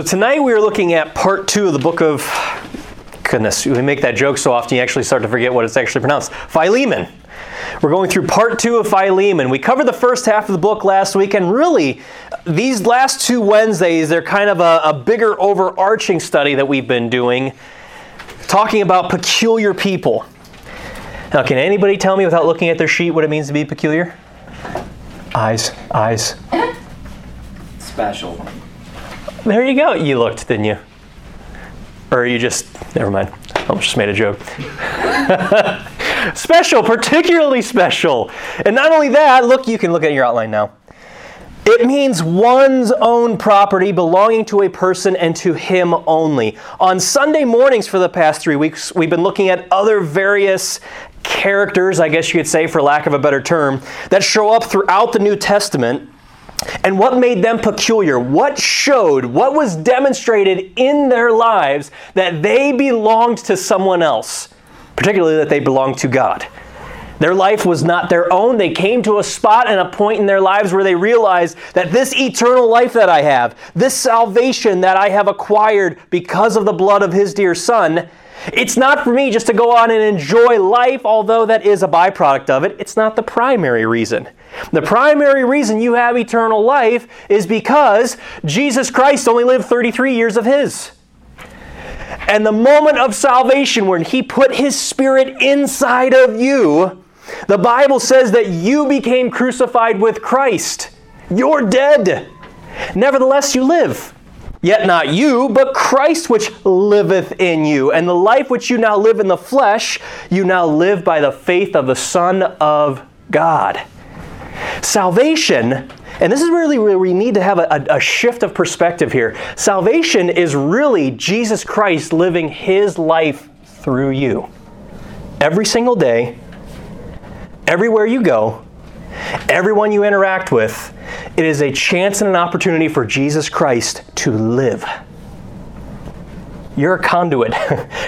So tonight we are looking at part 2 of the book of, goodness, we make that joke so often you actually start to forget what it's actually pronounced. Philemon. We're going through part 2 of Philemon. We covered the first half of the book last week, and really, these last two Wednesdays, they're kind of a bigger overarching study that we've been doing, talking about peculiar people. Now, can anybody tell me without looking at their sheet what it means to be peculiar? Eyes. Special. There you go. You looked, didn't you? Or you just, never mind. I almost just made a joke. Special, particularly special. And not only that, look, you can look at your outline now. It means one's own property belonging to a person and to him only. On Sunday mornings for the past 3 weeks, we've been looking at other various characters, I guess you could say, for lack of a better term, that show up throughout the New Testament. And what made them peculiar? What showed, what was demonstrated in their lives that they belonged to someone else, particularly that they belonged to God? Their life was not their own. They came to a spot and a point in their lives where they realized that this eternal life that I have, this salvation that I have acquired because of the blood of His dear Son, it's not for me just to go on and enjoy life, although that is a byproduct of it. It's not the primary reason. The primary reason you have eternal life is because Jesus Christ only lived 33 years of His. And the moment of salvation when He put His Spirit inside of you, the Bible says that you became crucified with Christ. You're dead. Nevertheless, you live. Yet not you, but Christ which liveth in you. And the life which you now live in the flesh, you now live by the faith of the Son of God. Salvation, and this is really where we need to have a shift of perspective here. Salvation is really Jesus Christ living His life through you. Every single day, everywhere you go, everyone you interact with, it is a chance and an opportunity for Jesus Christ to live. You're a conduit.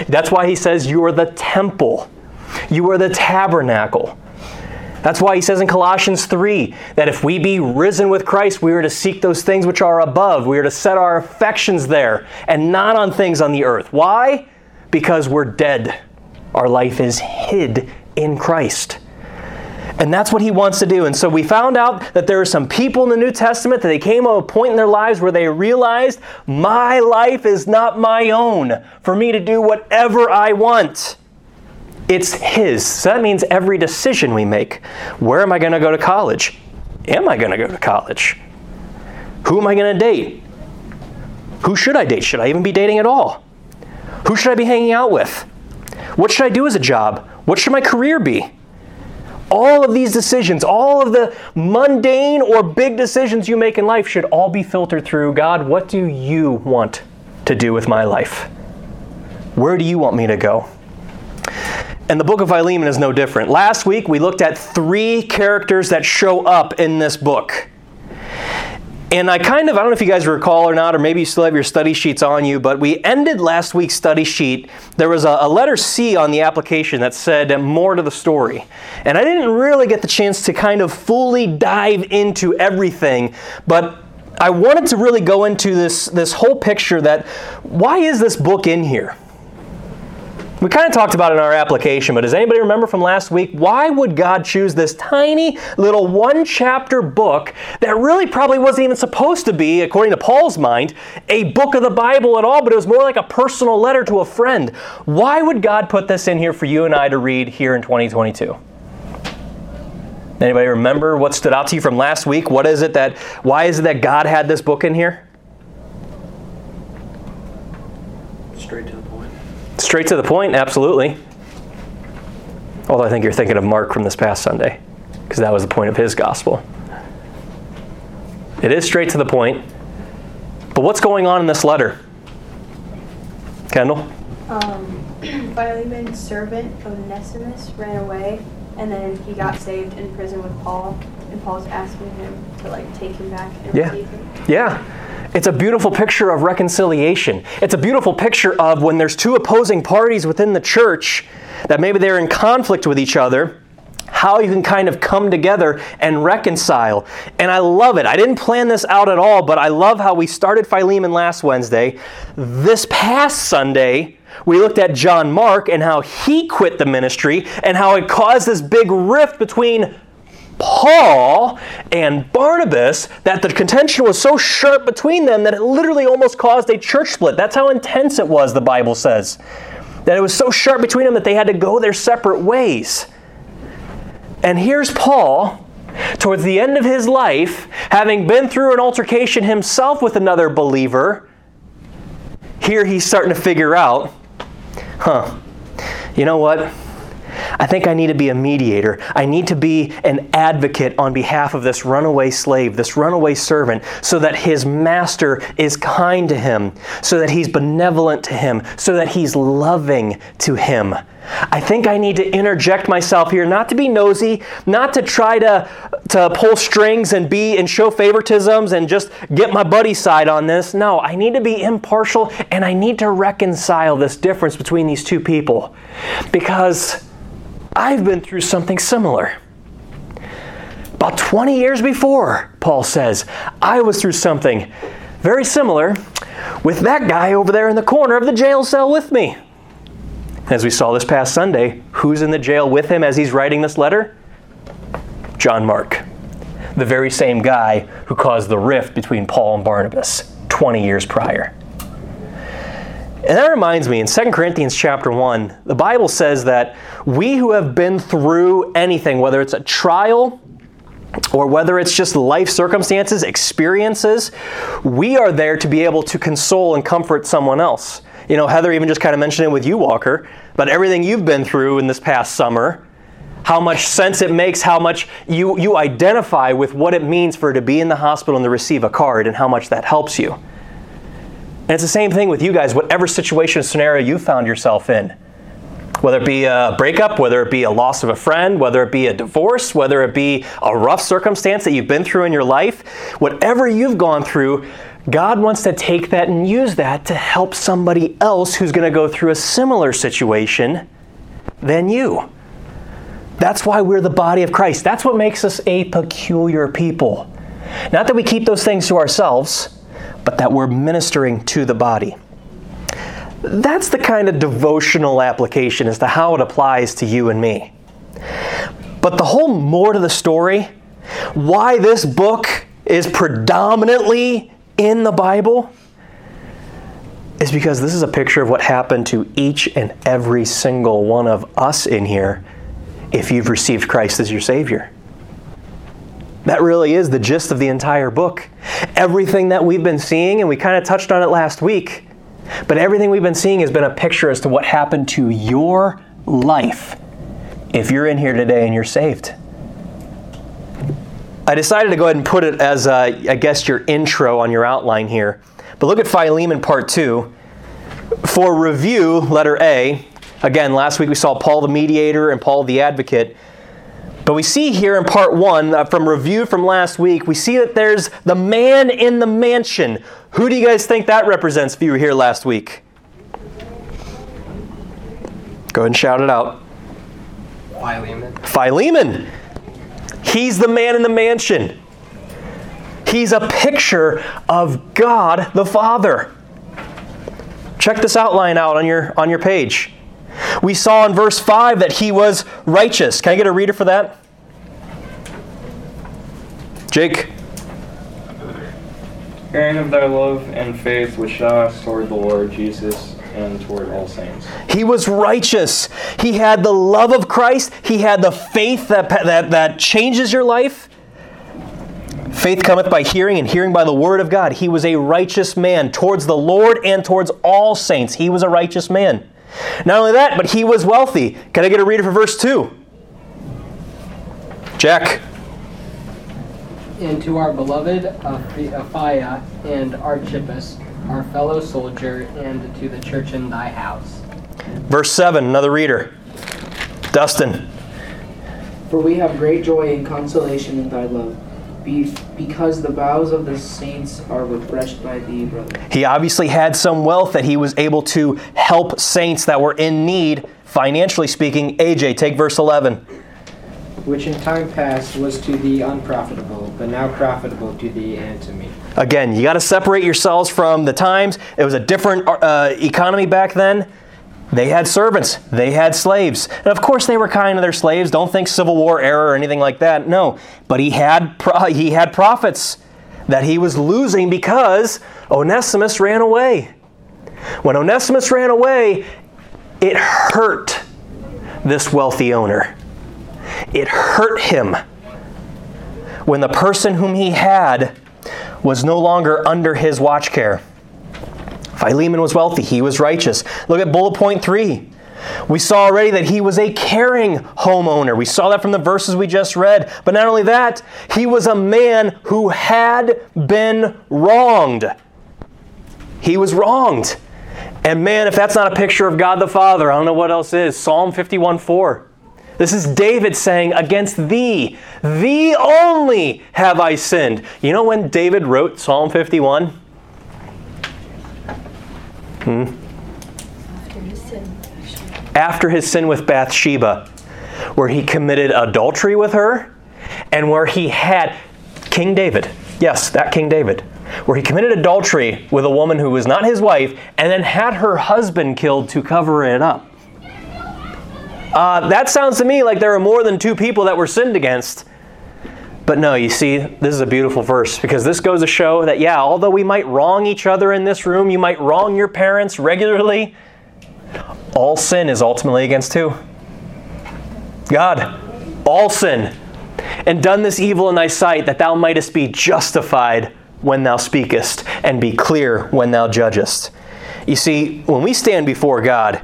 That's why He says you are the temple. You are the tabernacle. That's why He says in Colossians 3 that if we be risen with Christ, we are to seek those things which are above. We are to set our affections there and not on things on the earth. Why? Because we're dead. Our life is hid in Christ. And that's what He wants to do. And so we found out that there are some people in the New Testament that they came to a point in their lives where they realized, my life is not my own for me to do whatever I want. It's His. So that means every decision we make. Where am I going to go to college? Am I going to go to college? Who am I going to date? Who should I date? Should I even be dating at all? Who should I be hanging out with? What should I do as a job? What should my career be? All of these decisions, all of the mundane or big decisions you make in life should all be filtered through, God, what do you want to do with my life? Where do you want me to go? And the book of Philemon is no different. Last week, we looked at 3 characters that show up in this book. And I don't know if you guys recall or not, or maybe you still have your study sheets on you, but we ended last week's study sheet. There was a letter C on the application that said more to the story. And I didn't really get the chance to kind of fully dive into everything, but I wanted to really go into this whole picture that, why is this book in here? We kind of talked about it in our application, but does anybody remember from last week, why would God choose this tiny little 1-chapter book that really probably wasn't even supposed to be, according to Paul's mind, a book of the Bible at all, but it was more like a personal letter to a friend? Why would God put this in here for you and I to read here in 2022? Anybody remember what stood out to you from last week? Why is it that God had this book in here? Straight to the point. Straight to the point, absolutely. Although I think you're thinking of Mark from this past Sunday, because that was the point of his gospel. It is straight to the point. But what's going on in this letter? Kendall? Philemon's servant, Onesimus, ran away, and then he got saved in prison with Paul, and Paul's asking him to take him back and receive him. Yeah. It's a beautiful picture of reconciliation. It's a beautiful picture of when there's two opposing parties within the church that maybe they're in conflict with each other. how you can kind of come together and reconcile. And I love it. I didn't plan this out at all, but I love how we started Philemon last Wednesday. This past Sunday, we looked at John Mark and how he quit the ministry and how it caused this big rift between Paul and Barnabas, that the contention was so sharp between them that it literally almost caused a church split. That's how intense it was, the Bible says. That it was so sharp between them that they had to go their separate ways. And here's Paul, towards the end of his life, having been through an altercation himself with another believer. Here he's starting to figure out, you know what? I think I need to be a mediator. I need to be an advocate on behalf of this runaway slave, this runaway servant, so that his master is kind to him, so that he's benevolent to him, so that he's loving to him. I think I need to interject myself here, not to be nosy, not to try to pull strings and show favoritisms and just get my buddy's side on this. No, I need to be impartial, and I need to reconcile this difference between these two people, because I've been through something similar. About 20 years before, Paul says, I was through something very similar with that guy over there in the corner of the jail cell with me. As we saw this past Sunday, who's in the jail with him as he's writing this letter? John Mark, the very same guy who caused the rift between Paul and Barnabas 20 years prior. And that reminds me, in 2 Corinthians chapter 1, the Bible says that we who have been through anything, whether it's a trial or whether it's just life circumstances, experiences, we are there to be able to console and comfort someone else. You know, Heather even just kind of mentioned it with you, Walker, about everything you've been through in this past summer, how much sense it makes, how much you identify with what it means for her to be in the hospital and to receive a card and how much that helps you. And it's the same thing with you guys, whatever situation or scenario you found yourself in, whether it be a breakup, whether it be a loss of a friend, whether it be a divorce, whether it be a rough circumstance that you've been through in your life, whatever you've gone through, God wants to take that and use that to help somebody else who's going to go through a similar situation than you. That's why we're the body of Christ. That's what makes us a peculiar people. Not that we keep those things to ourselves, but that we're ministering to the body. That's the kind of devotional application as to how it applies to you and me. But the whole more to the story, why this book is predominantly in the Bible, is because this is a picture of what happened to each and every single one of us in here if you've received Christ as your Savior. That really is the gist of the entire book. Everything that we've been seeing, and we kind of touched on it last week, but everything we've been seeing has been a picture as to what happened to your life if you're in here today and you're saved. I decided to go ahead and put it as, I guess, your intro on your outline here. But look at Philemon part 2. For review, letter A. Again, last week we saw Paul the mediator and Paul the advocate. But we see here in part 1, from review from last week, we see that there's the man in the mansion. Who do you guys think that represents if you were here last week? Go ahead and shout it out. Philemon. He's the man in the mansion. He's a picture of God the Father. Check this outline out on your page. We saw in verse 5 that he was righteous. Can I get a reader for that? Jake? Hearing of thy love and faith which thou hast toward the Lord Jesus and toward all saints. He was righteous. He had the love of Christ. He had the faith that changes your life. Faith cometh by hearing, and hearing by the word of God. He was a righteous man towards the Lord and towards all saints. He was a righteous man. Not only that, but he was wealthy. Can I get a reader for verse 2? Jack. And to our beloved Apphia and Archippus, our fellow soldier, and to the church in thy house. Verse 7, another reader. Dustin. For we have great joy and consolation in thy love, because the vows of the saints are refreshed by thee, brother. He obviously had some wealth that he was able to help saints that were in need, financially speaking. AJ, take verse 11. which in time past was to thee unprofitable, but now profitable to thee and to me. Again, you got to separate yourselves from the times. It was a different economy back then. They had servants. They had slaves. And of course they were kind to their slaves. Don't think Civil War era or anything like that. No. But he had profits that he was losing because Onesimus ran away. When Onesimus ran away, it hurt this wealthy owner. It hurt him when the person whom he had was no longer under his watch care. Philemon was wealthy. He was righteous. Look at bullet point 3. We saw already that he was a caring homeowner. We saw that from the verses we just read. But not only that, he was a man who had been wronged. He was wronged. And man, if that's not a picture of God the Father, I don't know what else is. Psalm 51:4. This is David saying, against thee only have I sinned. You know when David wrote Psalm 51? After his sin with Bathsheba, where he committed adultery with her, and where he had King David. Yes, that King David. Where he committed adultery with a woman who was not his wife, and then had her husband killed to cover it up. That sounds to me like there are more than two people that were sinned against. But no, you see, this is a beautiful verse, because this goes to show that, yeah, although we might wrong each other in this room, you might wrong your parents regularly, all sin is ultimately against who? God. All sin. And done this evil in thy sight, that thou mightest be justified when thou speakest, and be clear when thou judgest. You see, when we stand before God,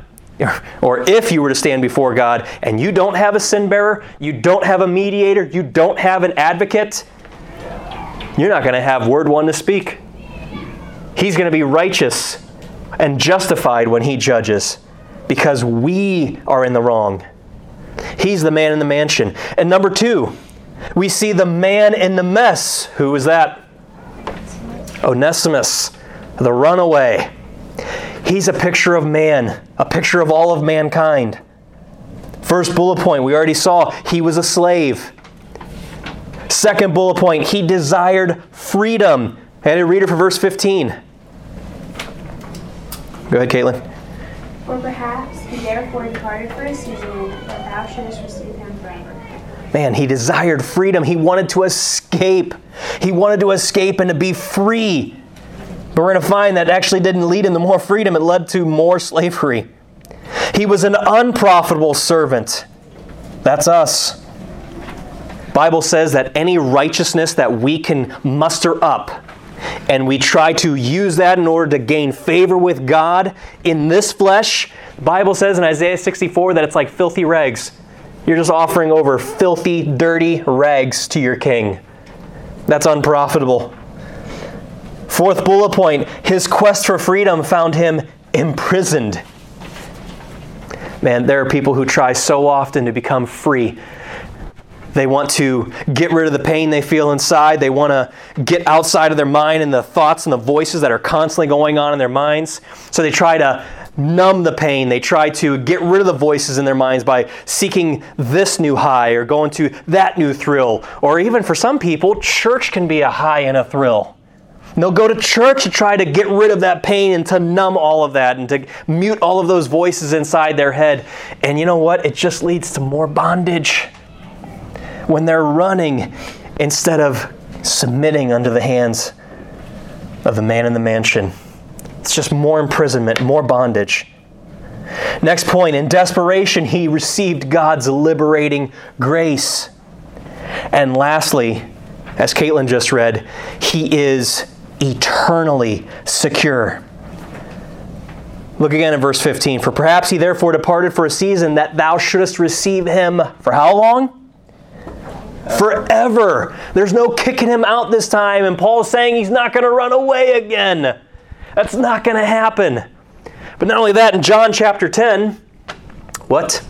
or if you were to stand before God and you don't have a sin bearer, you don't have a mediator, you don't have an advocate, you're not going to have word one to speak. He's going to be righteous and justified when he judges, because we are in the wrong. He's the man in the mansion. And number 2, we see the man in the mess. Who is that? Onesimus, the runaway. He's a picture of man, a picture of all of mankind. First bullet point, we already saw he was a slave. Second bullet point, he desired freedom. And read it for verse 15. Go ahead, Caitlin. Or perhaps he therefore departed for a season, but thou shouldest receive him forever. Man, he desired freedom. He wanted to escape. He wanted to escape and to be free. But we're going to find that actually didn't lead him to more freedom. It led to more slavery. He was an unprofitable servant. That's us. The Bible says that any righteousness that we can muster up, and we try to use that in order to gain favor with God in this flesh, the Bible says in Isaiah 64 that it's like filthy rags. You're just offering over filthy, dirty rags to your king. That's unprofitable. Fourth bullet point, his quest for freedom found him imprisoned. Man, there are people who try so often to become free. They want to get rid of the pain they feel inside. They want to get outside of their mind and the thoughts and the voices that are constantly going on in their minds. So they try to numb the pain. They try to get rid of the voices in their minds by seeking this new high or going to that new thrill. Or even for some people, church can be a high and a thrill. And they'll go to church to try to get rid of that pain and to numb all of that and to mute all of those voices inside their head. And you know what? It just leads to more bondage when they're running instead of submitting under the hands of the man in the mansion. It's just more imprisonment, more bondage. Next point, in desperation, he received God's liberating grace. And lastly, as Caitlin just read, he is eternally secure. Look again at verse 15. For perhaps he therefore departed for a season, that thou shouldest receive him for how long? Forever. There's no kicking him out this time. And Paul's saying he's not going to run away again. That's not going to happen. But not only that, in John chapter 10, what?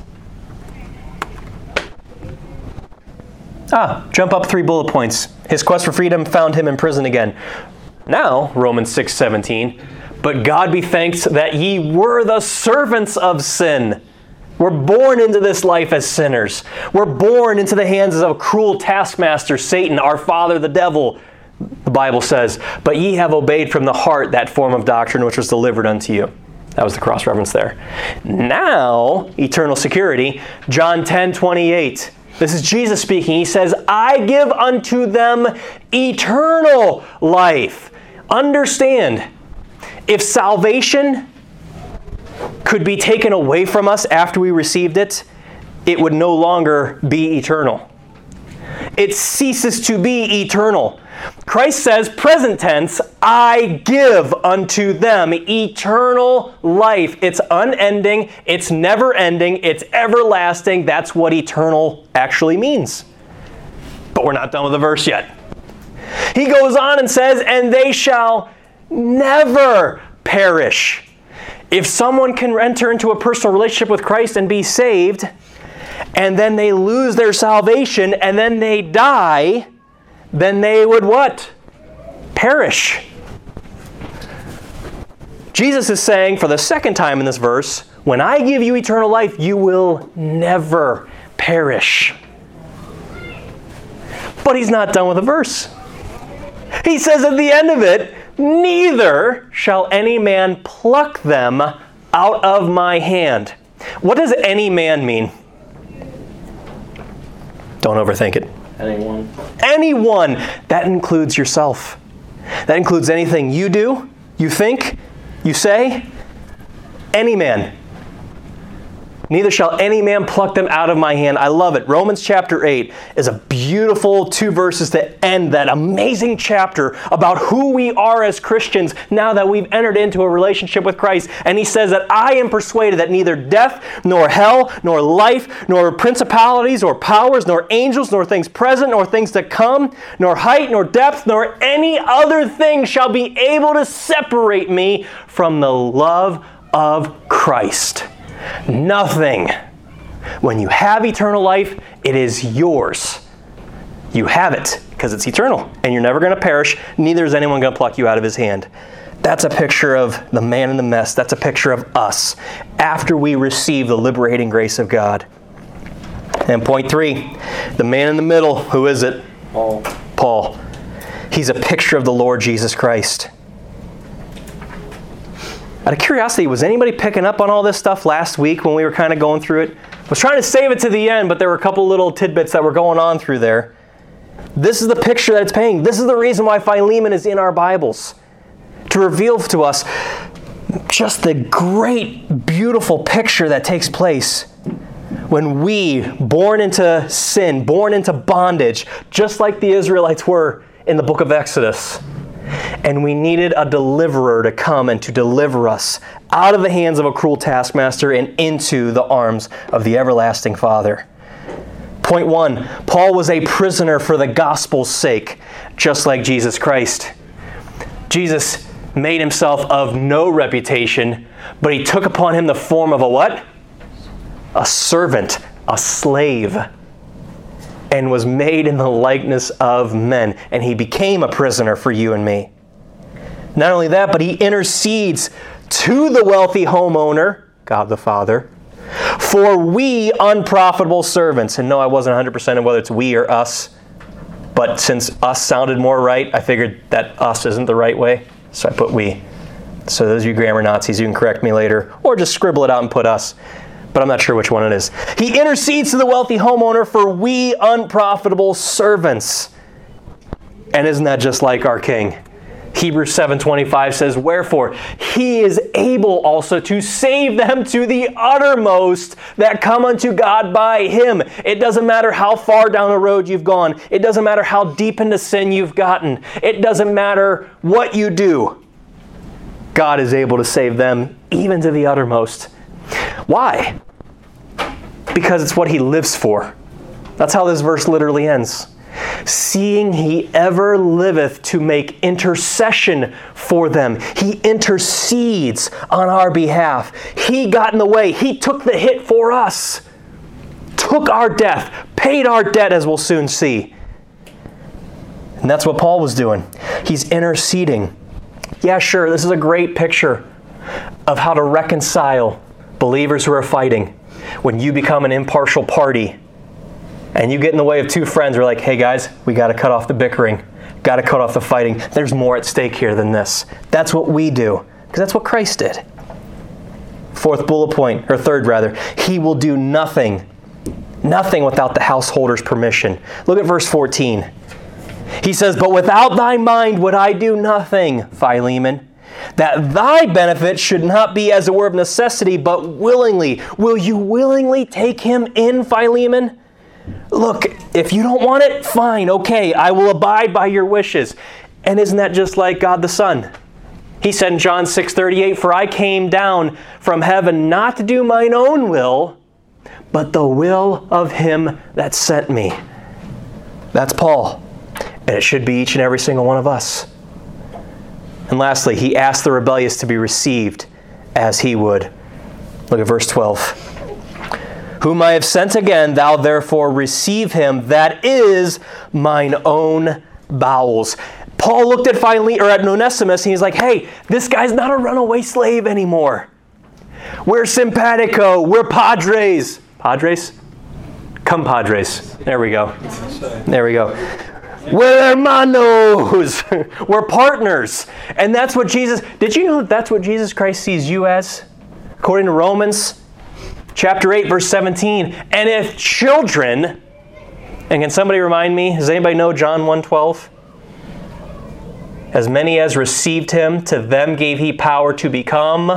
Jump up 3 bullet points. His quest for freedom found him in prison again. Now, Romans 6:17, but God be thanked that ye were the servants of sin. We're born into this life as sinners. We're born into the hands of a cruel taskmaster, Satan, our father, the devil, the Bible says. But ye have obeyed from the heart that form of doctrine which was delivered unto you. That was the cross-reference there. Now, eternal security, John 10:28. This is Jesus speaking. He says, I give unto them eternal life. Understand, if salvation could be taken away from us after we received it, it would no longer be eternal. It ceases to be eternal. Christ says, present tense, I give unto them eternal life. It's unending, it's never ending, it's everlasting. That's what eternal actually means. But we're not done with the verse yet. He goes on and says, and they shall never perish. If someone can enter into a personal relationship with Christ and be saved, and then they lose their salvation, and then they die, then they would what? Perish. Jesus is saying for the second time in this verse, when I give you eternal life, you will never perish. But he's not done with the verse. He says at the end of it, neither shall any man pluck them out of my hand. What does any man mean? Don't overthink it. Anyone. Anyone. That includes yourself. That includes anything you do, you think, you say. Any man. Neither shall any man pluck them out of my hand. I love it. Romans chapter 8 is a beautiful two verses that end that amazing chapter about who we are as Christians now that we've entered into a relationship with Christ. And he says that I am persuaded that neither death, nor hell, nor life, nor principalities, nor powers, nor angels, nor things present, nor things to come, nor height, nor depth, nor any other thing shall be able to separate me from the love of Christ. Nothing. When you have eternal life, it is yours. You have it because it's eternal and you're never going to perish. Neither is anyone going to pluck you out of his hand. That's a picture of the man in the mess. That's a picture of us after we receive the liberating grace of God. And point 3, the man in the middle, who is it? Paul. He's a picture of the Lord Jesus Christ. Out of curiosity, was anybody picking up on all this stuff last week when we were kind of going through it? I was trying to save it to the end, but there were a couple little tidbits that were going on through there. This is the picture that it's painting. This is the reason why Philemon is in our Bibles, to reveal to us just the great, beautiful picture that takes place when we, born into sin, born into bondage, just like the Israelites were in the book of Exodus, and we needed a deliverer to come and to deliver us out of the hands of a cruel taskmaster and into the arms of the everlasting Father. Point 1, Paul was a prisoner for the gospel's sake, just like Jesus Christ. Jesus made himself of no reputation, but he took upon him the form of a what? A servant, a slave, and was made in the likeness of men. And he became a prisoner for you and me. Not only that, but he intercedes to the wealthy homeowner, God the Father, for we unprofitable servants. And no, I wasn't 100% on whether it's we or us. But since us sounded more right, I figured that us isn't the right way. So I put we. So those of you grammar Nazis, you can correct me later. Or just scribble it out and put us. But I'm not sure which one it is. He intercedes to the wealthy homeowner for we unprofitable servants. And isn't that just like our King? Hebrews 7:25 says, wherefore, he is able also to save them to the uttermost that come unto God by him. It doesn't matter how far down the road you've gone. It doesn't matter how deep into sin you've gotten. It doesn't matter what you do. God is able to save them even to the uttermost. Why? Because it's what he lives for. That's how this verse literally ends. Seeing he ever liveth to make intercession for them. He intercedes on our behalf. He got in the way. He took the hit for us. Took our death. Paid our debt, as we'll soon see. And that's what Paul was doing. He's interceding. Yeah, sure, this is a great picture of how to reconcile believers who are fighting. when you become an impartial party and you get in the way of two friends who are like, hey guys, we got to cut off the bickering, got to cut off the fighting. There's more at stake here than this. That's what we do, because that's what Christ did. Third, he will do nothing without the householder's permission. Look at verse 14. He says, but without thy mind would I do nothing, Philemon, that thy benefit should not be as it were of necessity, but willingly. Will you willingly take him in, Philemon? Look, if you don't want it, fine, okay, I will abide by your wishes. And isn't that just like God the Son? He said in John 6:38, for I came down from heaven not to do mine own will, but the will of him that sent me. That's Paul. And it should be each and every single one of us. And lastly, he asked the rebellious to be received as he would. Look at verse 12. Whom I have sent again, thou therefore receive him, that is mine own bowels. Paul looked at Onesimus and he's like, hey, this guy's not a runaway slave anymore. We're simpatico. We're padres. Padres? Compadres. There we go. We're hermanos. We're partners. And that's what Jesus... Did you know that's what Jesus Christ sees you as? According to Romans chapter 8, verse 17. And if children... And can somebody remind me? Does anybody know John 1:12? As many as received him, to them gave he power to become...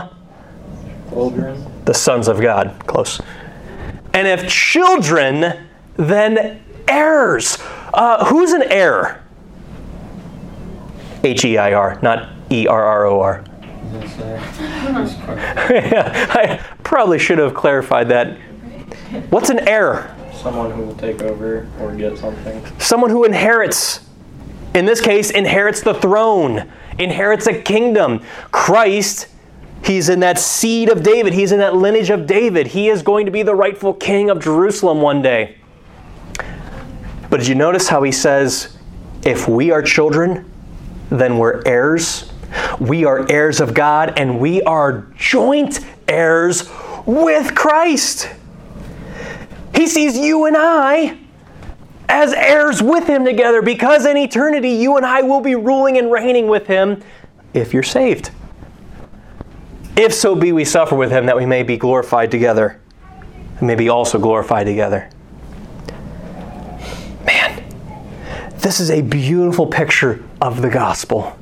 the sons of God. Close. And if children, then heirs. Who's an heir? H-E-I-R, not E-R-R-O-R. Yeah, I probably should have clarified that. What's an heir? Someone who will take over or get something. Someone who inherits. In this case, inherits the throne. Inherits a kingdom. Christ... He's in that seed of David. He's in that lineage of David. He is going to be the rightful king of Jerusalem one day. But did you notice how he says, if we are children, then we're heirs. We are heirs of God, and we are joint heirs with Christ. He sees you and I as heirs with him together, because in eternity you and I will be ruling and reigning with him if you're saved. If so be we suffer with him, that we may be glorified together. And may be also glorified together. Man, this is a beautiful picture of the gospel.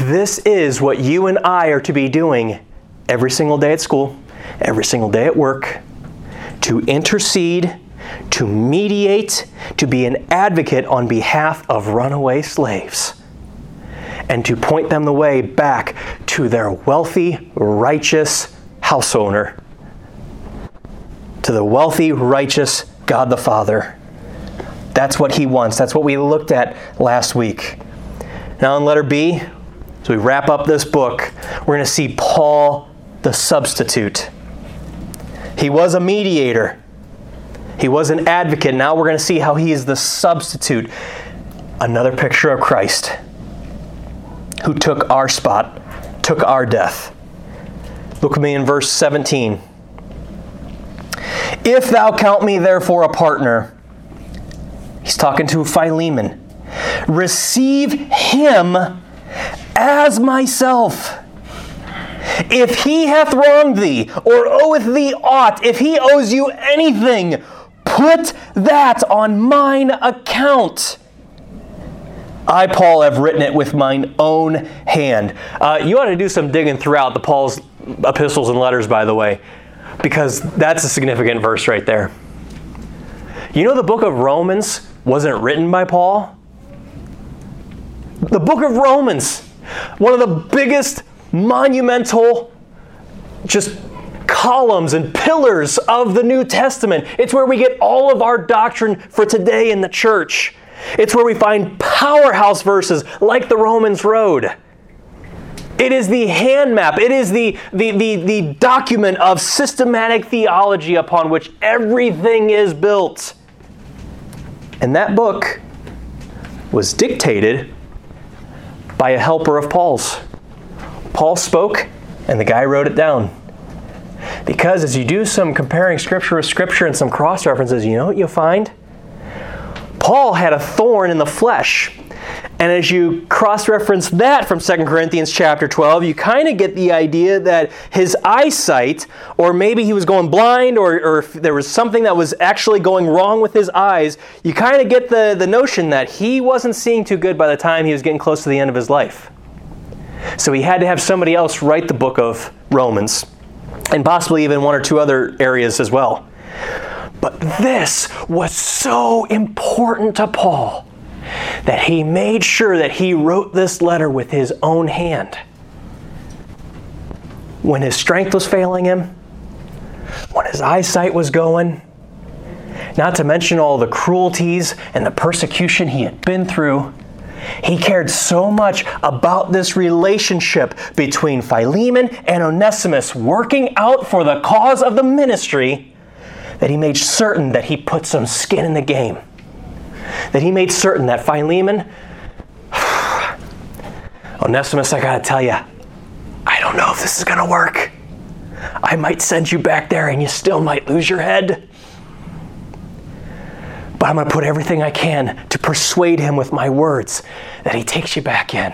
This is what you and I are to be doing every single day at school, every single day at work, to intercede, to mediate, to be an advocate on behalf of runaway slaves, and to point them the way back to their wealthy, righteous house owner, to the wealthy, righteous God the Father. That's what he wants. That's what we looked at last week. Now in letter B, as we wrap up this book, we're going to see Paul the substitute. He was a mediator. He was an advocate. Now we're going to see how he is the substitute. Another picture of Christ, who took our spot, took our death. Look at me in verse 17. If thou count me therefore a partner, he's talking to Philemon, receive him as myself. If he hath wronged thee, or oweth thee aught, if he owes you anything, put that on mine account. I, Paul, have written it with mine own hand. You ought to do some digging throughout the Paul's epistles and letters, by the way, because that's a significant verse right there. You know the book of Romans wasn't written by Paul? The book of Romans, one of the biggest monumental just columns and pillars of the New Testament. It's where we get all of our doctrine for today in the church. It's where we find powerhouse verses like the Romans Road. It is the hand map. It is the document of systematic theology upon which everything is built. And that book was dictated by a helper of Paul's. Paul spoke, and the guy wrote it down. Because as you do some comparing Scripture with Scripture and some cross-references, you know what you'll find? Paul had a thorn in the flesh. And as you cross-reference that from 2 Corinthians chapter 12, you kind of get the idea that his eyesight, or maybe he was going blind, or if there was something that was actually going wrong with his eyes, you kind of get the notion that he wasn't seeing too good by the time he was getting close to the end of his life. So he had to have somebody else write the book of Romans, and possibly even one or two other areas as well. But this was so important to Paul that he made sure that he wrote this letter with his own hand. When his strength was failing him, when his eyesight was going, not to mention all the cruelties and the persecution he had been through, he cared so much about this relationship between Philemon and Onesimus working out for the cause of the ministry that he made certain that he put some skin in the game. That he made certain that Philemon, Onesimus, I gotta tell you, I don't know if this is gonna work. I might send you back there and you still might lose your head. But I'm gonna put everything I can to persuade him with my words that he takes you back in.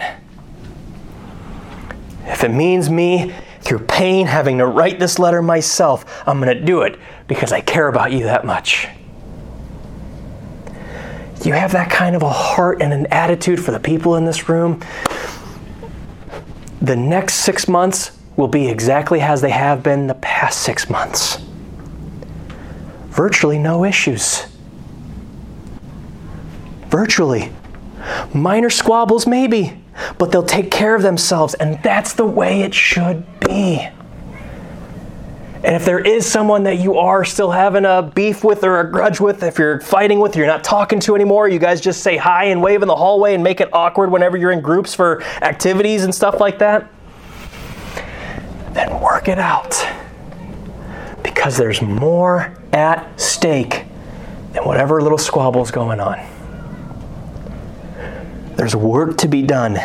If it means me, through pain, having to write this letter myself, I'm gonna do it because I care about you that much. You have that kind of a heart and an attitude for the people in this room, the next 6 months will be exactly as they have been the past 6 months. Virtually no issues. Virtually. Minor squabbles maybe, but they'll take care of themselves, and that's the way it should be. And if there is someone that you are still having a beef with or a grudge with, if you're fighting with, you're not talking to anymore, you guys just say hi and wave in the hallway and make it awkward whenever you're in groups for activities and stuff like that, then work it out. Because there's more at stake than whatever little squabble's going on. There's work to be done,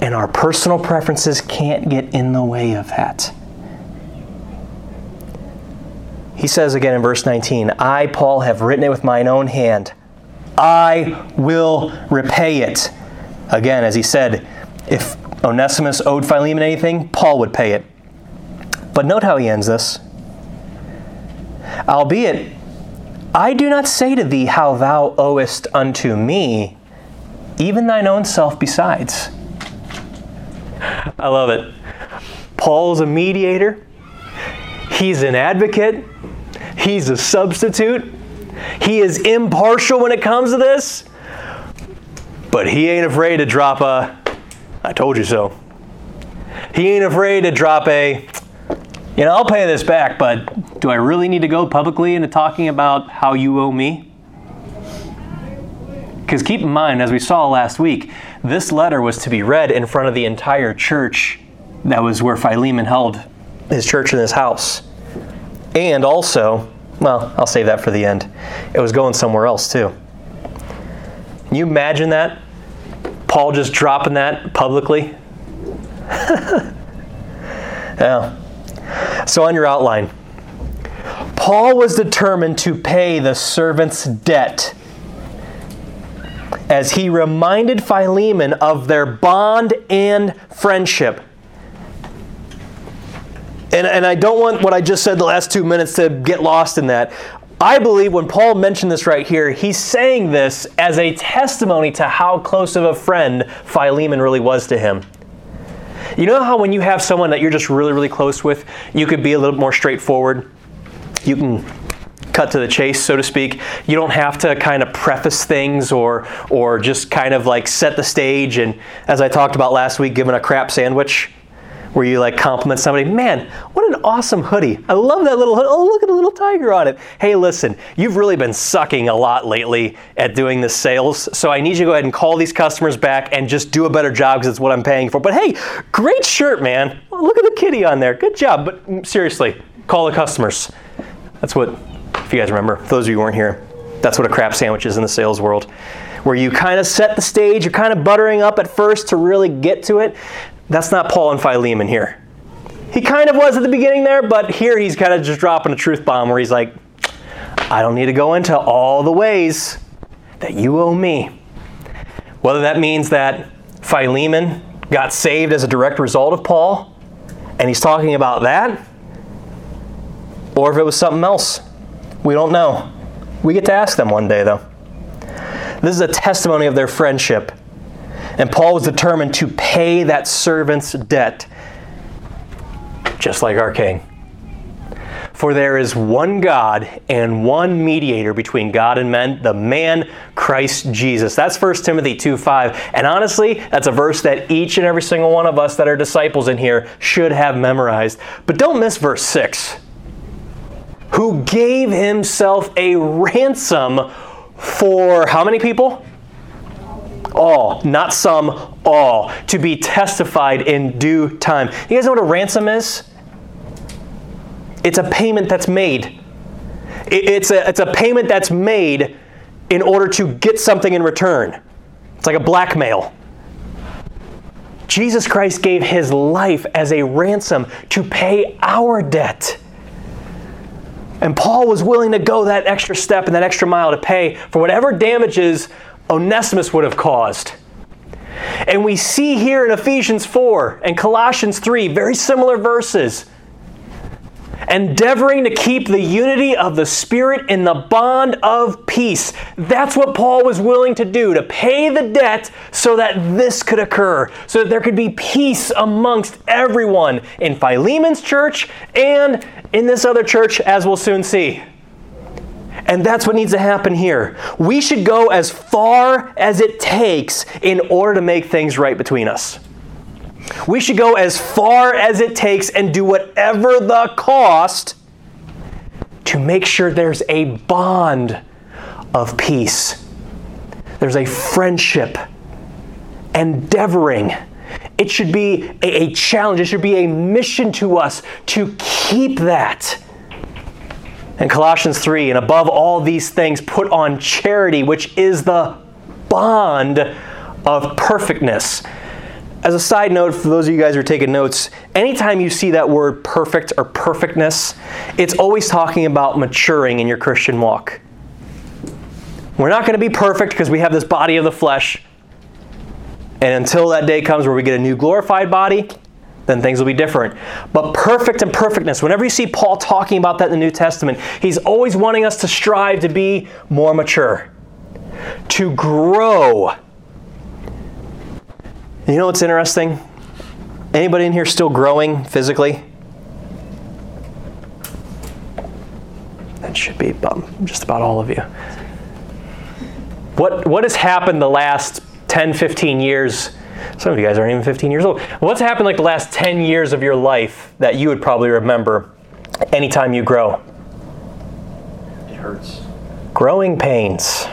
and our personal preferences can't get in the way of that. He says again in verse 19, I, Paul, have written it with mine own hand. I will repay it. Again, as he said, if Onesimus owed Philemon anything, Paul would pay it. But note how he ends this. Albeit, I do not say to thee how thou owest unto me, even thine own self besides. I love it. Paul's a mediator. He's an advocate. He's a substitute. He is impartial when it comes to this. But he ain't afraid to drop a, I told you so. He ain't afraid to drop a, you know, I'll pay this back, but do I really need to go publicly into talking about how you owe me? Because keep in mind, as we saw last week, this letter was to be read in front of the entire church that was where Philemon held his church in his house. And also, well, I'll save that for the end. It was going somewhere else too. Can you imagine that? Paul just dropping that publicly? Yeah. So on your outline, Paul was determined to pay the servant's debt as he reminded Philemon of their bond and friendship. And I don't want what I just said the last 2 minutes to get lost in that. I believe when Paul mentioned this right here, he's saying this as a testimony to how close of a friend Philemon really was to him. You know how when you have someone that you're just really, really close with, you could be a little more straightforward? You can cut to the chase, so to speak. You don't have to kind of preface things or just kind of like set the stage. And as I talked about last week, giving a crap sandwich, where you like compliment somebody, man, what an awesome hoodie. I love that little hoodie. Oh, look at the little tiger on it. Hey, listen, you've really been sucking a lot lately at doing the sales, so I need you to go ahead and call these customers back and just do a better job because it's what I'm paying for. But hey, great shirt, man. Oh, look at the kitty on there. Good job. But seriously, call the customers. That's what, if you guys remember, for those of you who weren't here, that's what a crap sandwich is in the sales world, where you kind of set the stage, you're kind of buttering up at first to really get to it. That's not Paul and Philemon here. He kind of was at the beginning there, but here he's kind of just dropping a truth bomb where he's like, I don't need to go into all the ways that you owe me. Whether that means that Philemon got saved as a direct result of Paul, and he's talking about that, or if it was something else, we don't know. We get to ask them one day, though. This is a testimony of their friendship. And Paul was determined to pay that servant's debt, just like our King. For there is one God and one mediator between God and men, the man Christ Jesus. That's 1 Timothy 2:5. And honestly, that's a verse that each and every single one of us that are disciples in here should have memorized. But don't miss verse 6. Who gave himself a ransom for how many people? All, not some, all, to be testified in due time. You guys know what a ransom is? It's a payment that's made. It's a payment that's made in order to get something in return. It's like a blackmail. Jesus Christ gave his life as a ransom to pay our debt. And Paul was willing to go that extra step and that extra mile to pay for whatever damages Onesimus would have caused. And we see here in Ephesians 4 and Colossians 3, very similar verses, endeavoring to keep the unity of the Spirit in the bond of peace. That's what Paul was willing to do, to pay the debt so that this could occur, so that there could be peace amongst everyone in Philemon's church and in this other church, as we'll soon see. And that's what needs to happen here. We should go as far as it takes in order to make things right between us. We should go as far as it takes and do whatever the cost to make sure there's a bond of peace. There's a friendship, endeavoring. It should be a challenge. It should be a mission to us to keep that. And Colossians 3, and above all these things, put on charity, which is the bond of perfectness. As a side note, for those of you guys who are taking notes, anytime you see that word perfect or perfectness, it's always talking about maturing in your Christian walk. We're not going to be perfect because we have this body of the flesh. And until that day comes where we get a new glorified body, then things will be different. But perfect and perfectness, whenever you see Paul talking about that in the New Testament, he's always wanting us to strive to be more mature, to grow. You know what's interesting? Anybody in here still growing physically? That should be just about all of you. What has happened the last 10, 15 years? Some of you guys aren't even 15 years old. What's happened like the last 10 years of your life that you would probably remember anytime you grow? It hurts. Growing pains.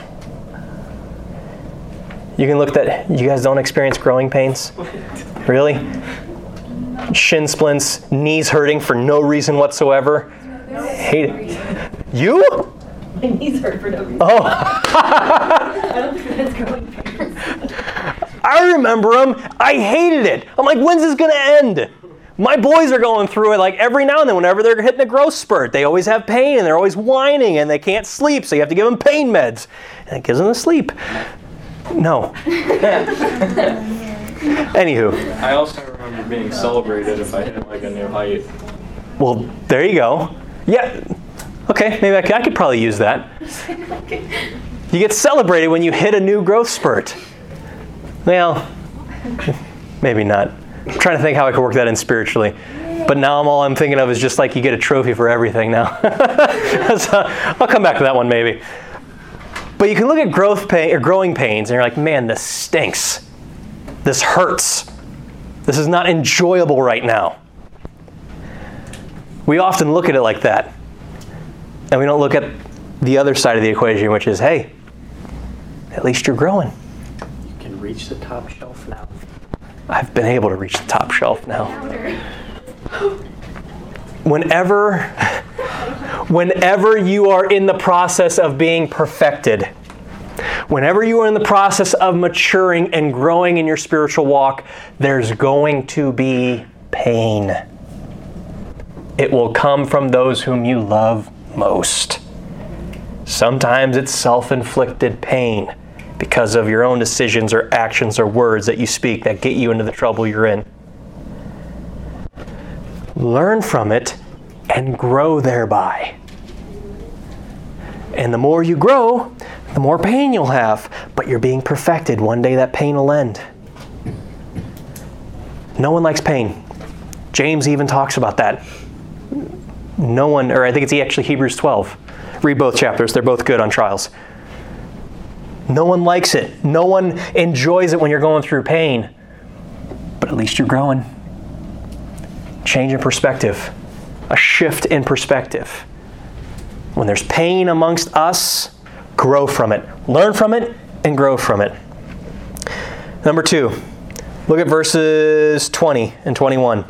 You can look that, you guys don't experience growing pains? Really? Shin splints, knees hurting for no reason whatsoever. No, hate it. You? My knees hurt for no reason. Oh. I don't think that's growing pains. I remember them. I hated it. I'm like, when's this going to end? My boys are going through it like every now and then whenever they're hitting a growth spurt. They always have pain and they're always whining and they can't sleep, so you have to give them pain meds. And it gives them the sleep. No. Anywho. I also remember being celebrated if I hit like a new height. Well, there you go. Yeah. Okay, maybe I could probably use that. You get celebrated when you hit a new growth spurt. Well, maybe not. I'm trying to think how I could work that in spiritually. But now all I'm thinking of is just like you get a trophy for everything now. So I'll come back to that one maybe. But you can look at growing pains, and you're like, man, this stinks. This hurts. This is not enjoyable right now. We often look at it like that. And we don't look at the other side of the equation, which is, hey, at least you're growing. You can reach the top shelf now. I've been able to reach the top shelf now. Whenever you are in the process of being perfected, whenever you are in the process of maturing and growing in your spiritual walk, there's going to be pain. It will come from those whom you love most. Sometimes it's self-inflicted pain because of your own decisions or actions or words that you speak that get you into the trouble you're in. Learn from it and grow thereby. And the more you grow, the more pain you'll have. But you're being perfected. One day that pain will end. No one likes pain. James even talks about that. No one, or I think it's actually Hebrews 12. Read both chapters. They're both good on trials. No one likes it. No one enjoys it when you're going through pain. But at least you're growing. Change in perspective. A shift in perspective. When there's pain amongst us, grow from it. Learn from it and grow from it. Number 2, look at verses 20 and 21.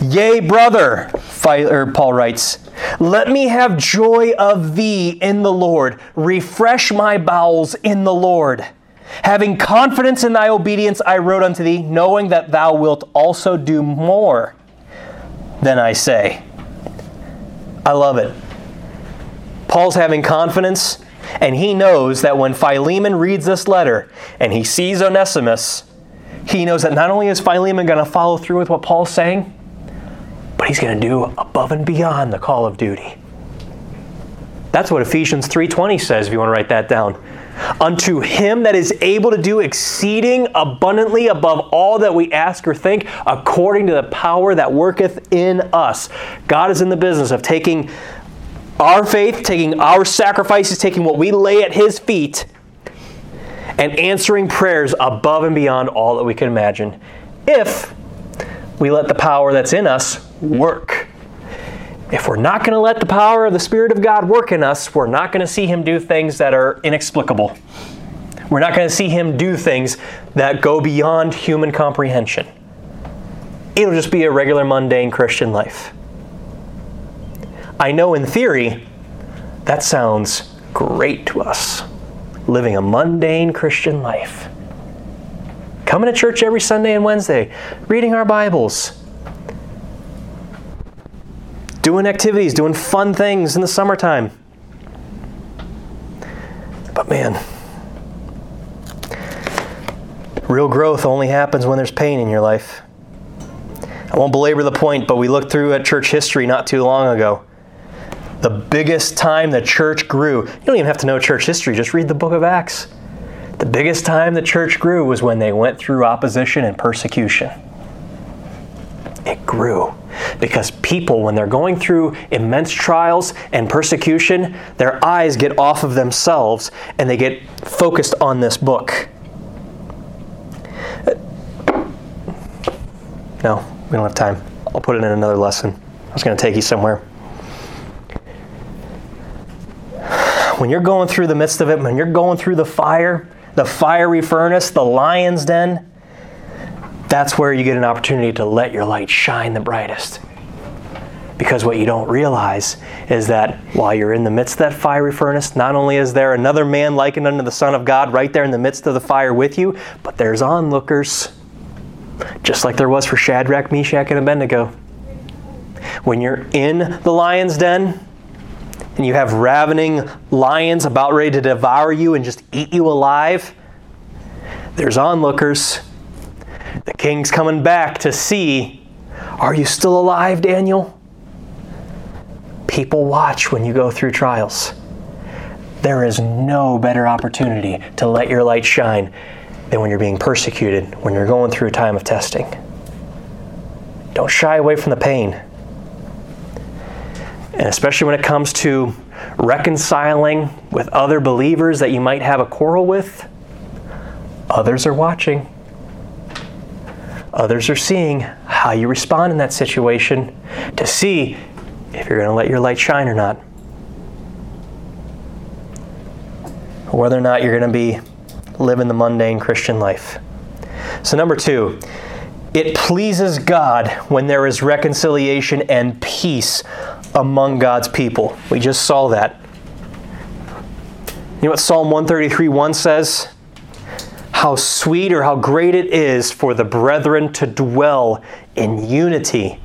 Yea, brother, Paul writes, let me have joy of thee in the Lord. Refresh my bowels in the Lord. Having confidence in thy obedience, I wrote unto thee, knowing that thou wilt also do more than I say. I love it. Paul's having confidence, and he knows that when Philemon reads this letter and he sees Onesimus, he knows that not only is Philemon going to follow through with what Paul's saying, but he's going to do above and beyond the call of duty. That's what Ephesians 3:20 says, if you want to write that down. Unto him that is able to do exceeding abundantly above all that we ask or think, according to the power that worketh in us. God is in the business of taking our faith, taking our sacrifices, taking what we lay at his feet, and answering prayers above and beyond all that we can imagine, if we let the power that's in us work. If we're not going to let the power of the Spirit of God work in us, we're not going to see him do things that are inexplicable. We're not going to see him do things that go beyond human comprehension. It'll just be a regular, mundane Christian life. I know in theory, that sounds great to us. Living a mundane Christian life. Coming to church every Sunday and Wednesday. Reading our Bibles. Doing activities, doing fun things in the summertime. But man, real growth only happens when there's pain in your life. I won't belabor the point, but we looked through at church history not too long ago. The biggest time the church grew, you don't even have to know church history, just read the book of Acts. The biggest time the church grew was when they went through opposition and persecution. It grew. Because people, when they're going through immense trials and persecution, their eyes get off of themselves and they get focused on this book. No, we don't have time. I'll put it in another lesson. I was going to take you somewhere. When you're going through the midst of it, when you're going through the fiery furnace, the lion's den, that's where you get an opportunity to let your light shine the brightest. Because what you don't realize is that while you're in the midst of that fiery furnace, not only is there another man likened unto the Son of God right there in the midst of the fire with you, but there's onlookers, just like there was for Shadrach, Meshach, and Abednego. When you're in the lion's den and you have ravening lions about ready to devour you and just eat you alive, there's onlookers. The king's coming back to see, are you still alive, Daniel? People watch when you go through trials. There is no better opportunity to let your light shine than when you're being persecuted, when you're going through a time of testing. Don't shy away from the pain. And especially when it comes to reconciling with other believers that you might have a quarrel with, others are watching. Others are seeing how you respond in that situation to see if you're going to let your light shine or not. Whether or not you're going to be living the mundane Christian life. So number 2, it pleases God when there is reconciliation and peace among God's people. We just saw that. You know what Psalm 133:1 says? How sweet or how great it is for the brethren to dwell in unity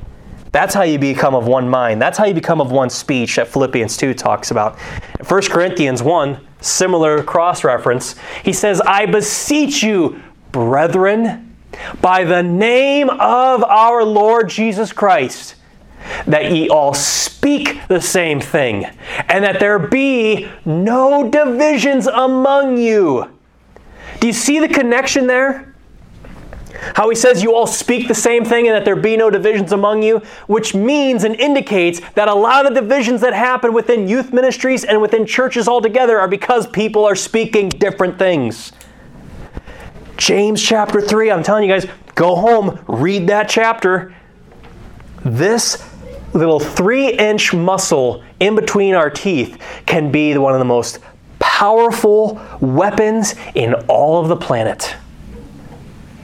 That's how you become of one mind. That's how you become of one speech that Philippians 2 talks about. 1 Corinthians 1, similar cross-reference, he says, I beseech you, brethren, by the name of our Lord Jesus Christ, that ye all speak the same thing, and that there be no divisions among you. Do you see the connection there? How he says you all speak the same thing and that there be no divisions among you, which means and indicates that a lot of the divisions that happen within youth ministries and within churches altogether are because people are speaking different things. James chapter 3, I'm telling you guys, go home, read that chapter. This little 3-inch muscle in between our teeth can be one of the most powerful weapons in all of the planet.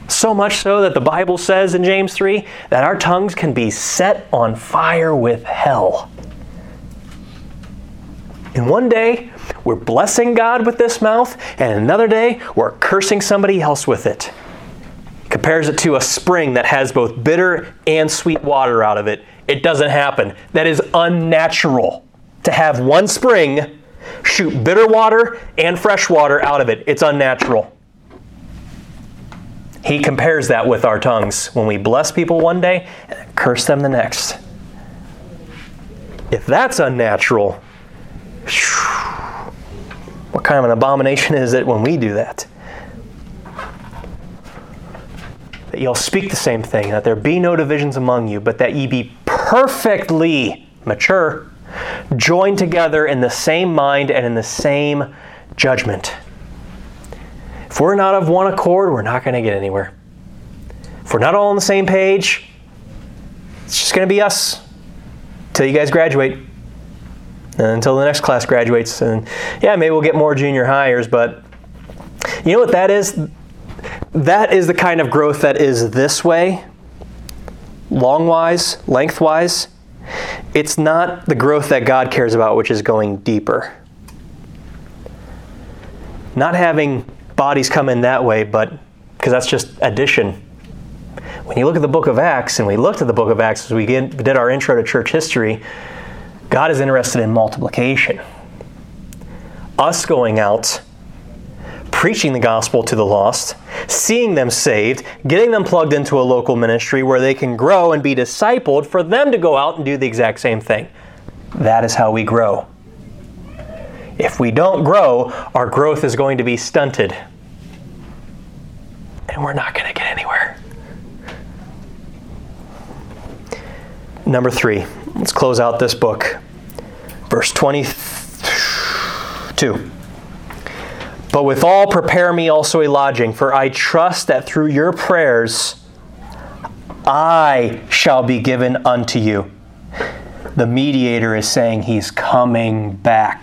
So much so that the Bible says in James 3 that our tongues can be set on fire with hell. And one day, we're blessing God with this mouth, and another day, we're cursing somebody else with it. He compares it to a spring that has both bitter and sweet water out of it. It doesn't happen. That is unnatural to have one spring shoot bitter water and fresh water out of it. It's unnatural. He compares that with our tongues when we bless people one day and curse them the next. If that's unnatural, what kind of an abomination is it when we do that? That ye all speak the same thing, that there be no divisions among you, but that ye be perfectly mature, joined together in the same mind and in the same judgment. If we're not of one accord, we're not going to get anywhere. If we're not all on the same page, it's just going to be us until you guys graduate and until the next class graduates. And yeah, maybe we'll get more junior hires, but you know what that is? That is the kind of growth that is this way, long-wise, lengthwise. It's not the growth that God cares about, which is going deeper. Not having bodies come in that way, but because that's just addition. When you look at the book of Acts, and we looked at the book of Acts as we did our intro to church history, God is interested in multiplication. Us going out, preaching the gospel to the lost, seeing them saved, getting them plugged into a local ministry where they can grow and be discipled for them to go out and do the exact same thing. That is how we grow. If we don't grow, our growth is going to be stunted. And we're not going to get anywhere. Number 3. Let's close out this book. Verse 22. But withal prepare me also a lodging, for I trust that through your prayers I shall be given unto you. The mediator is saying he's coming back.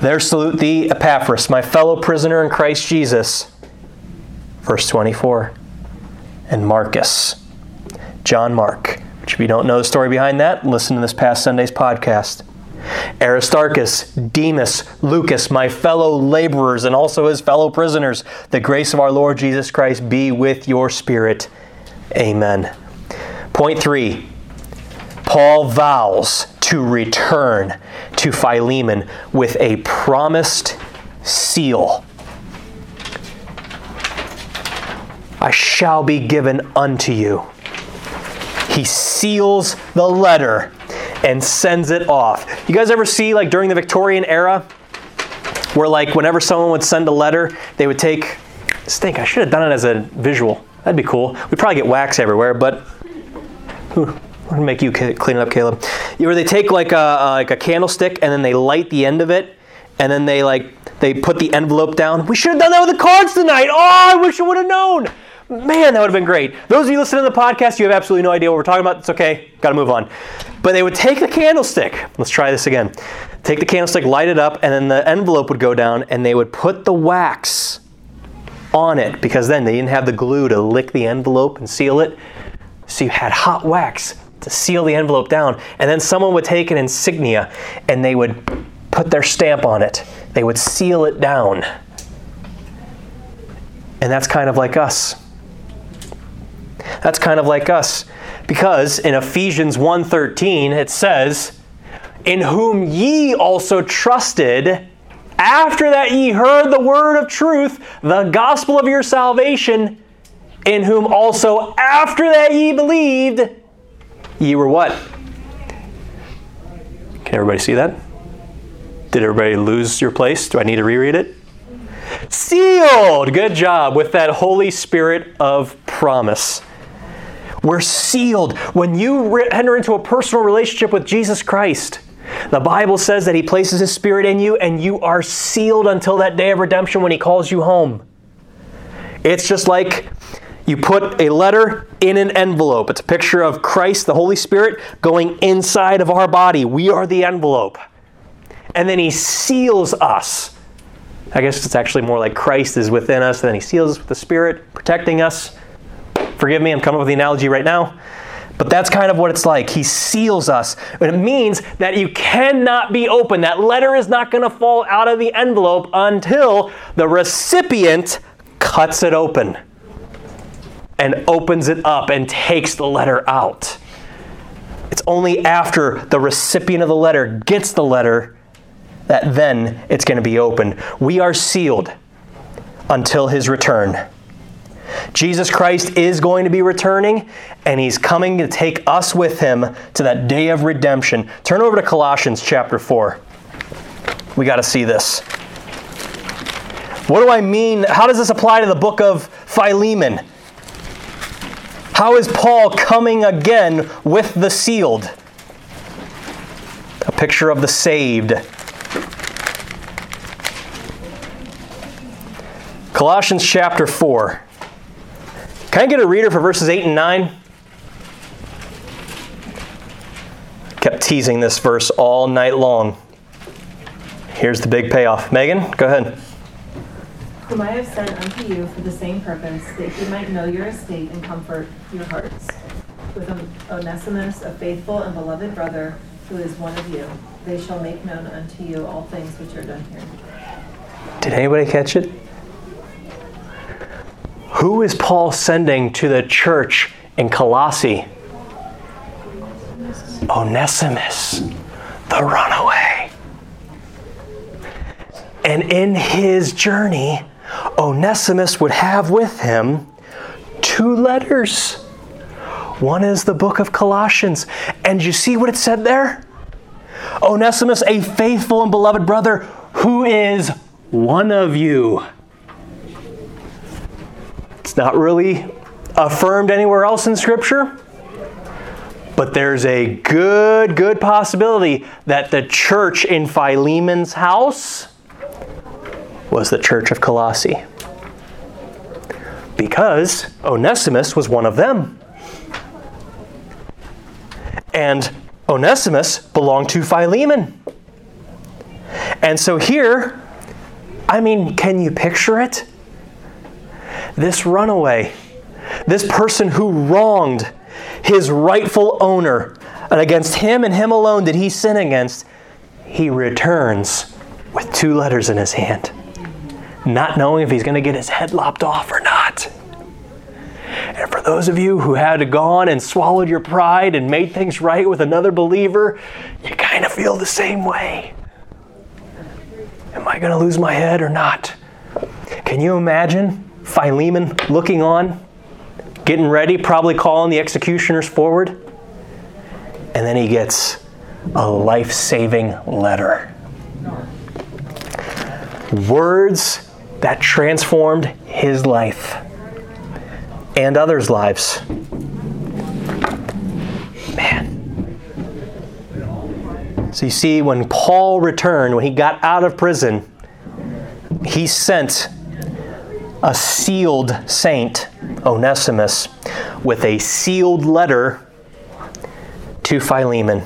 There salute thee, Epaphras, my fellow prisoner in Christ Jesus. Verse 24. And Marcus, John Mark, which if you don't know the story behind that, listen to this past Sunday's podcast. Aristarchus, Demas, Lucas, my fellow laborers and also his fellow prisoners. The grace of our Lord Jesus Christ be with your spirit. Amen. Point 3. Paul vows to return to Philemon with a promised seal. I shall be given unto you. He seals the letter and sends it off. You guys ever see, like, during the Victorian era, where, like, whenever someone would send a letter, they would take... I should have done it as a visual. That'd be cool. We'd probably get wax everywhere, but... I'm going to make you clean it up, Caleb. Where they take like a candlestick and then they light the end of it and then they put the envelope down. We should have done that with the cards tonight. Oh, I wish I would have known. Man, that would have been great. Those of you listening to the podcast, you have absolutely no idea what we're talking about. It's okay. Got to move on. But they would take the candlestick. Let's try this again. Take the candlestick, light it up, and then the envelope would go down and they would put the wax on it because then they didn't have the glue to lick the envelope and seal it. So you had hot wax to seal the envelope down. And then someone would take an insignia and they would put their stamp on it. They would seal it down. And that's kind of like us. That's kind of like us. Because in Ephesians 1:13, it says, "In whom ye also trusted, after that ye heard the word of truth, the gospel of your salvation, in whom also after that ye believed, ye were" what? Can everybody see that? Did everybody lose your place? Do I need to reread it? Sealed! Good job with that Holy Spirit of promise. We're sealed. When you enter into a personal relationship with Jesus Christ, the Bible says that He places His Spirit in you and you are sealed until that day of redemption when He calls you home. It's just like you put a letter in an envelope. It's a picture of Christ, the Holy Spirit, going inside of our body. We are the envelope. And then He seals us. I guess it's actually more like Christ is within us, and then He seals us with the Spirit, protecting us. Forgive me, I'm coming up with the analogy right now. But that's kind of what it's like. He seals us. And it means that you cannot be open. That letter is not going to fall out of the envelope until the recipient cuts it open and opens it up and takes the letter out. It's only after the recipient of the letter gets the letter that then it's going to be opened. We are sealed until His return. Jesus Christ is going to be returning, and He's coming to take us with Him to that day of redemption. Turn over to Colossians chapter 4. We got to see this. What do I mean? How does this apply to the book of Philemon? How is Paul coming again with the sealed? A picture of the saved. Colossians chapter 4. Can I get a reader for verses 8 and 9? Kept teasing this verse all night long. Here's the big payoff. Megan, go ahead. "Whom I have sent unto you for the same purpose, that you might know your estate and comfort your hearts. With Onesimus, a faithful and beloved brother, who is one of you, they shall make known unto you all things which are done here." Did anybody catch it? Who is Paul sending to the church in Colossae? Onesimus, the runaway. And in his journey, Onesimus would have with him 2 letters. One is the book of Colossians. And you see what it said there? Onesimus, a faithful and beloved brother, who is one of you. It's not really affirmed anywhere else in Scripture, but there's a good possibility that the church in Philemon's house was the church of Colossae, because Onesimus was one of them. And Onesimus belonged to Philemon. And so here, I mean, can you picture it? This runaway, this person who wronged his rightful owner, and against him and him alone did he sin against, he returns with 2 letters in his hand, not knowing if he's going to get his head lopped off or not. And for those of you who had gone and swallowed your pride and made things right with another believer, you kind of feel the same way. Am I going to lose my head or not? Can you imagine Philemon looking on, getting ready, probably calling the executioners forward, and then he gets a life-saving letter. Words that transformed his life and others' lives. Man. So you see, when Paul returned, when he got out of prison, he sent a sealed saint, Onesimus, with a sealed letter to Philemon.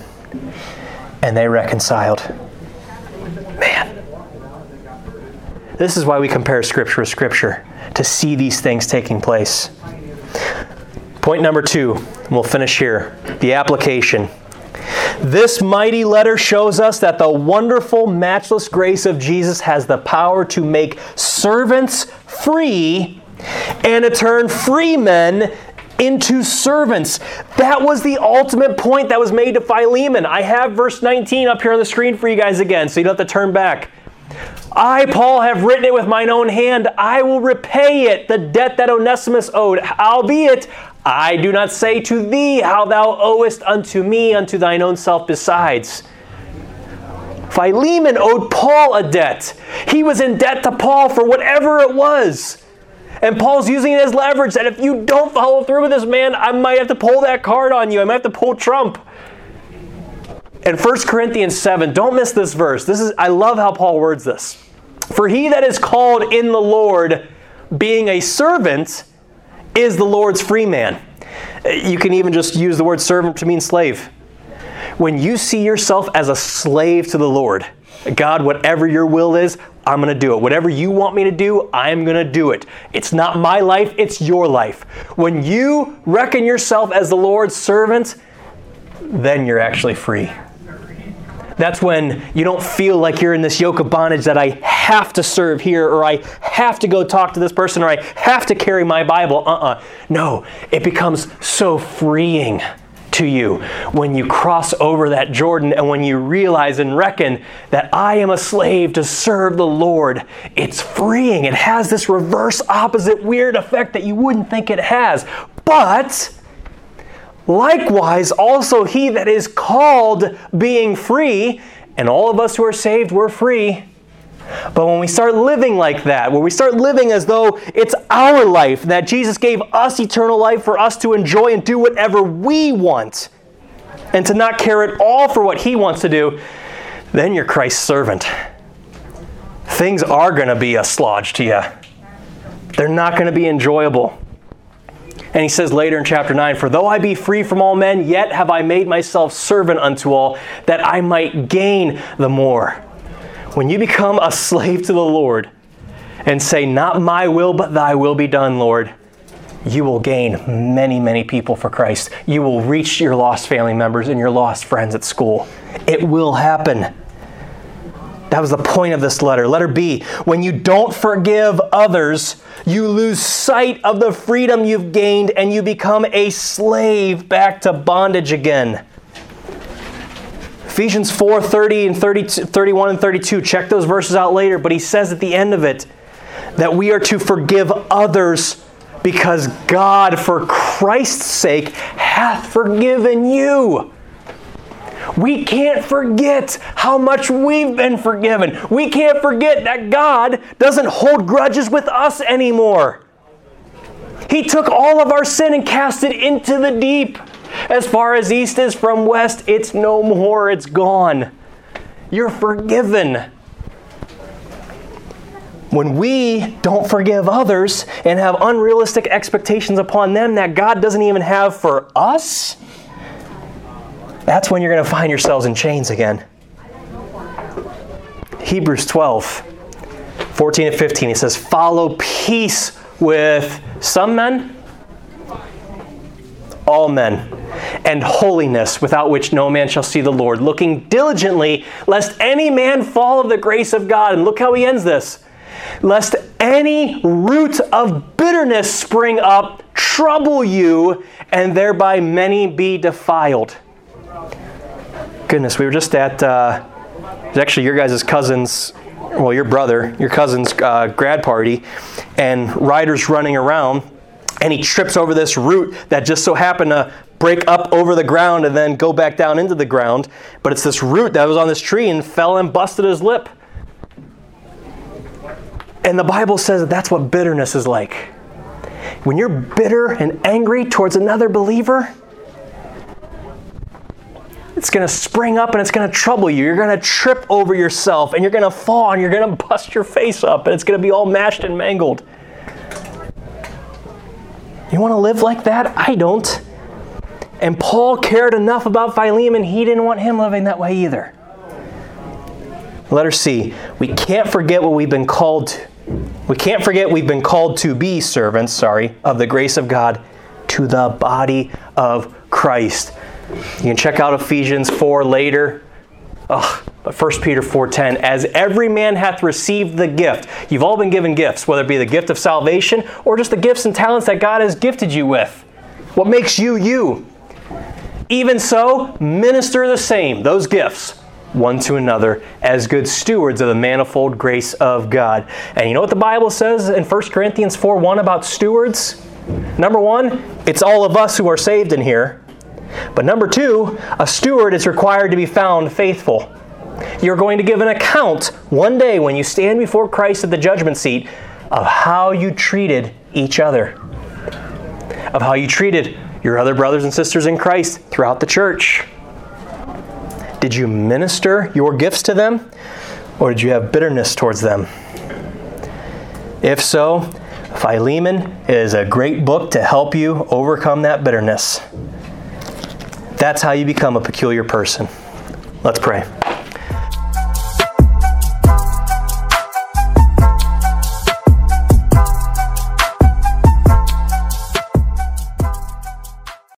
And they reconciled. Man. This is why we compare Scripture with Scripture, to see these things taking place. Point number 2, and we'll finish here, the application. This mighty letter shows us that the wonderful, matchless grace of Jesus has the power to make servants free and to turn free men into servants. That was the ultimate point that was made to Philemon. I have verse 19 up here on the screen for you guys again, so you don't have to turn back. I, Paul, have written it with mine own hand. I will repay it, the debt that Onesimus owed, albeit I do not say to thee how thou owest unto me, unto thine own self besides. Philemon owed Paul a debt. He was in debt to Paul for whatever it was. And Paul's using it as leverage that if you don't follow through with this man, I might have to pull that card on you. I might have to pull Trump. And 1 Corinthians 7, don't miss this verse. I love how Paul words this. For he that is called in the Lord, being a servant, is the Lord's free man. You can even just use the word servant to mean slave. When you see yourself as a slave to the Lord, God, whatever your will is, I'm going to do it. Whatever you want me to do, I'm going to do it. It's not my life, it's your life. When you reckon yourself as the Lord's servant, then you're actually free. That's when you don't feel like you're in this yoke of bondage that I have to serve here, or I have to go talk to this person, or I have to carry my Bible. No, it becomes so freeing to you when you cross over that Jordan and when you realize and reckon that I am a slave to serve the Lord. It's freeing. It has this reverse opposite weird effect that you wouldn't think it has. But likewise, also he that is called being free, and all of us who are saved, we're free. But when we start living like that, when we start living as though it's our life, that Jesus gave us eternal life for us to enjoy and do whatever we want, and to not care at all for what he wants to do, then you're Christ's servant. Things are going to be a slodge to you. They're not going to be enjoyable. And he says later in chapter 9, for though I be free from all men, yet have I made myself servant unto all, that I might gain the more. When you become a slave to the Lord and say, not my will, but thy will be done, Lord, you will gain many, many people for Christ. You will reach your lost family members and your lost friends at school. It will happen. That was the point of this letter. Letter B, when you don't forgive others, you lose sight of the freedom you've gained and you become a slave back to bondage again. Ephesians 4, 30 and 32, 31 and 32. Check those verses out later. But he says at the end of it that we are to forgive others because God, for Christ's sake, hath forgiven you. We can't forget how much we've been forgiven. We can't forget that God doesn't hold grudges with us anymore. He took all of our sin and cast it into the deep. As far as east is from west, it's no more. It's gone. You're forgiven. When we don't forgive others and have unrealistic expectations upon them that God doesn't even have for us, that's when you're going to find yourselves in chains again. Hebrews 12, 14 and 15, it says, follow peace with some men, all men, and holiness, without which no man shall see the Lord, looking diligently, lest any man fall of the grace of God. And look how he ends this. Lest any root of bitterness spring up, trouble you, and thereby many be defiled. Goodness, we were just at, it's actually your guys' cousin's, well, your brother, your cousin's grad party, and Ryder's running around, and he trips over this root that just so happened to break up over the ground and then go back down into the ground. But it's this root that was on this tree and fell and busted his lip. And the Bible says that that's what bitterness is like. When you're bitter and angry towards another believer, it's going to spring up and it's going to trouble you. You're going to trip over yourself and you're going to fall and you're going to bust your face up and it's going to be all mashed and mangled. You want to live like that? I don't. And Paul cared enough about Philemon, he didn't want him living that way either. Letter C, we can't forget what we've been called to. We can't forget we've been called to be servants, of the grace of God to the body of Christ. You can check out Ephesians 4 later. But 1 Peter 4:10, as every man hath received the gift. You've all been given gifts, whether it be the gift of salvation or just the gifts and talents that God has gifted you with. What makes you, you? Even so, minister the same, those gifts, one to another, as good stewards of the manifold grace of God. And you know what the Bible says in 1 Corinthians 4:1 about stewards? Number one, it's all of us who are saved in here. But number two, a steward is required to be found faithful. You're going to give an account one day when you stand before Christ at the judgment seat of how you treated each other, of how you treated your other brothers and sisters in Christ throughout the church. Did you minister your gifts to them, or did you have bitterness towards them? If so, Philemon is a great book to help you overcome that bitterness. That's how you become a peculiar person. Let's pray.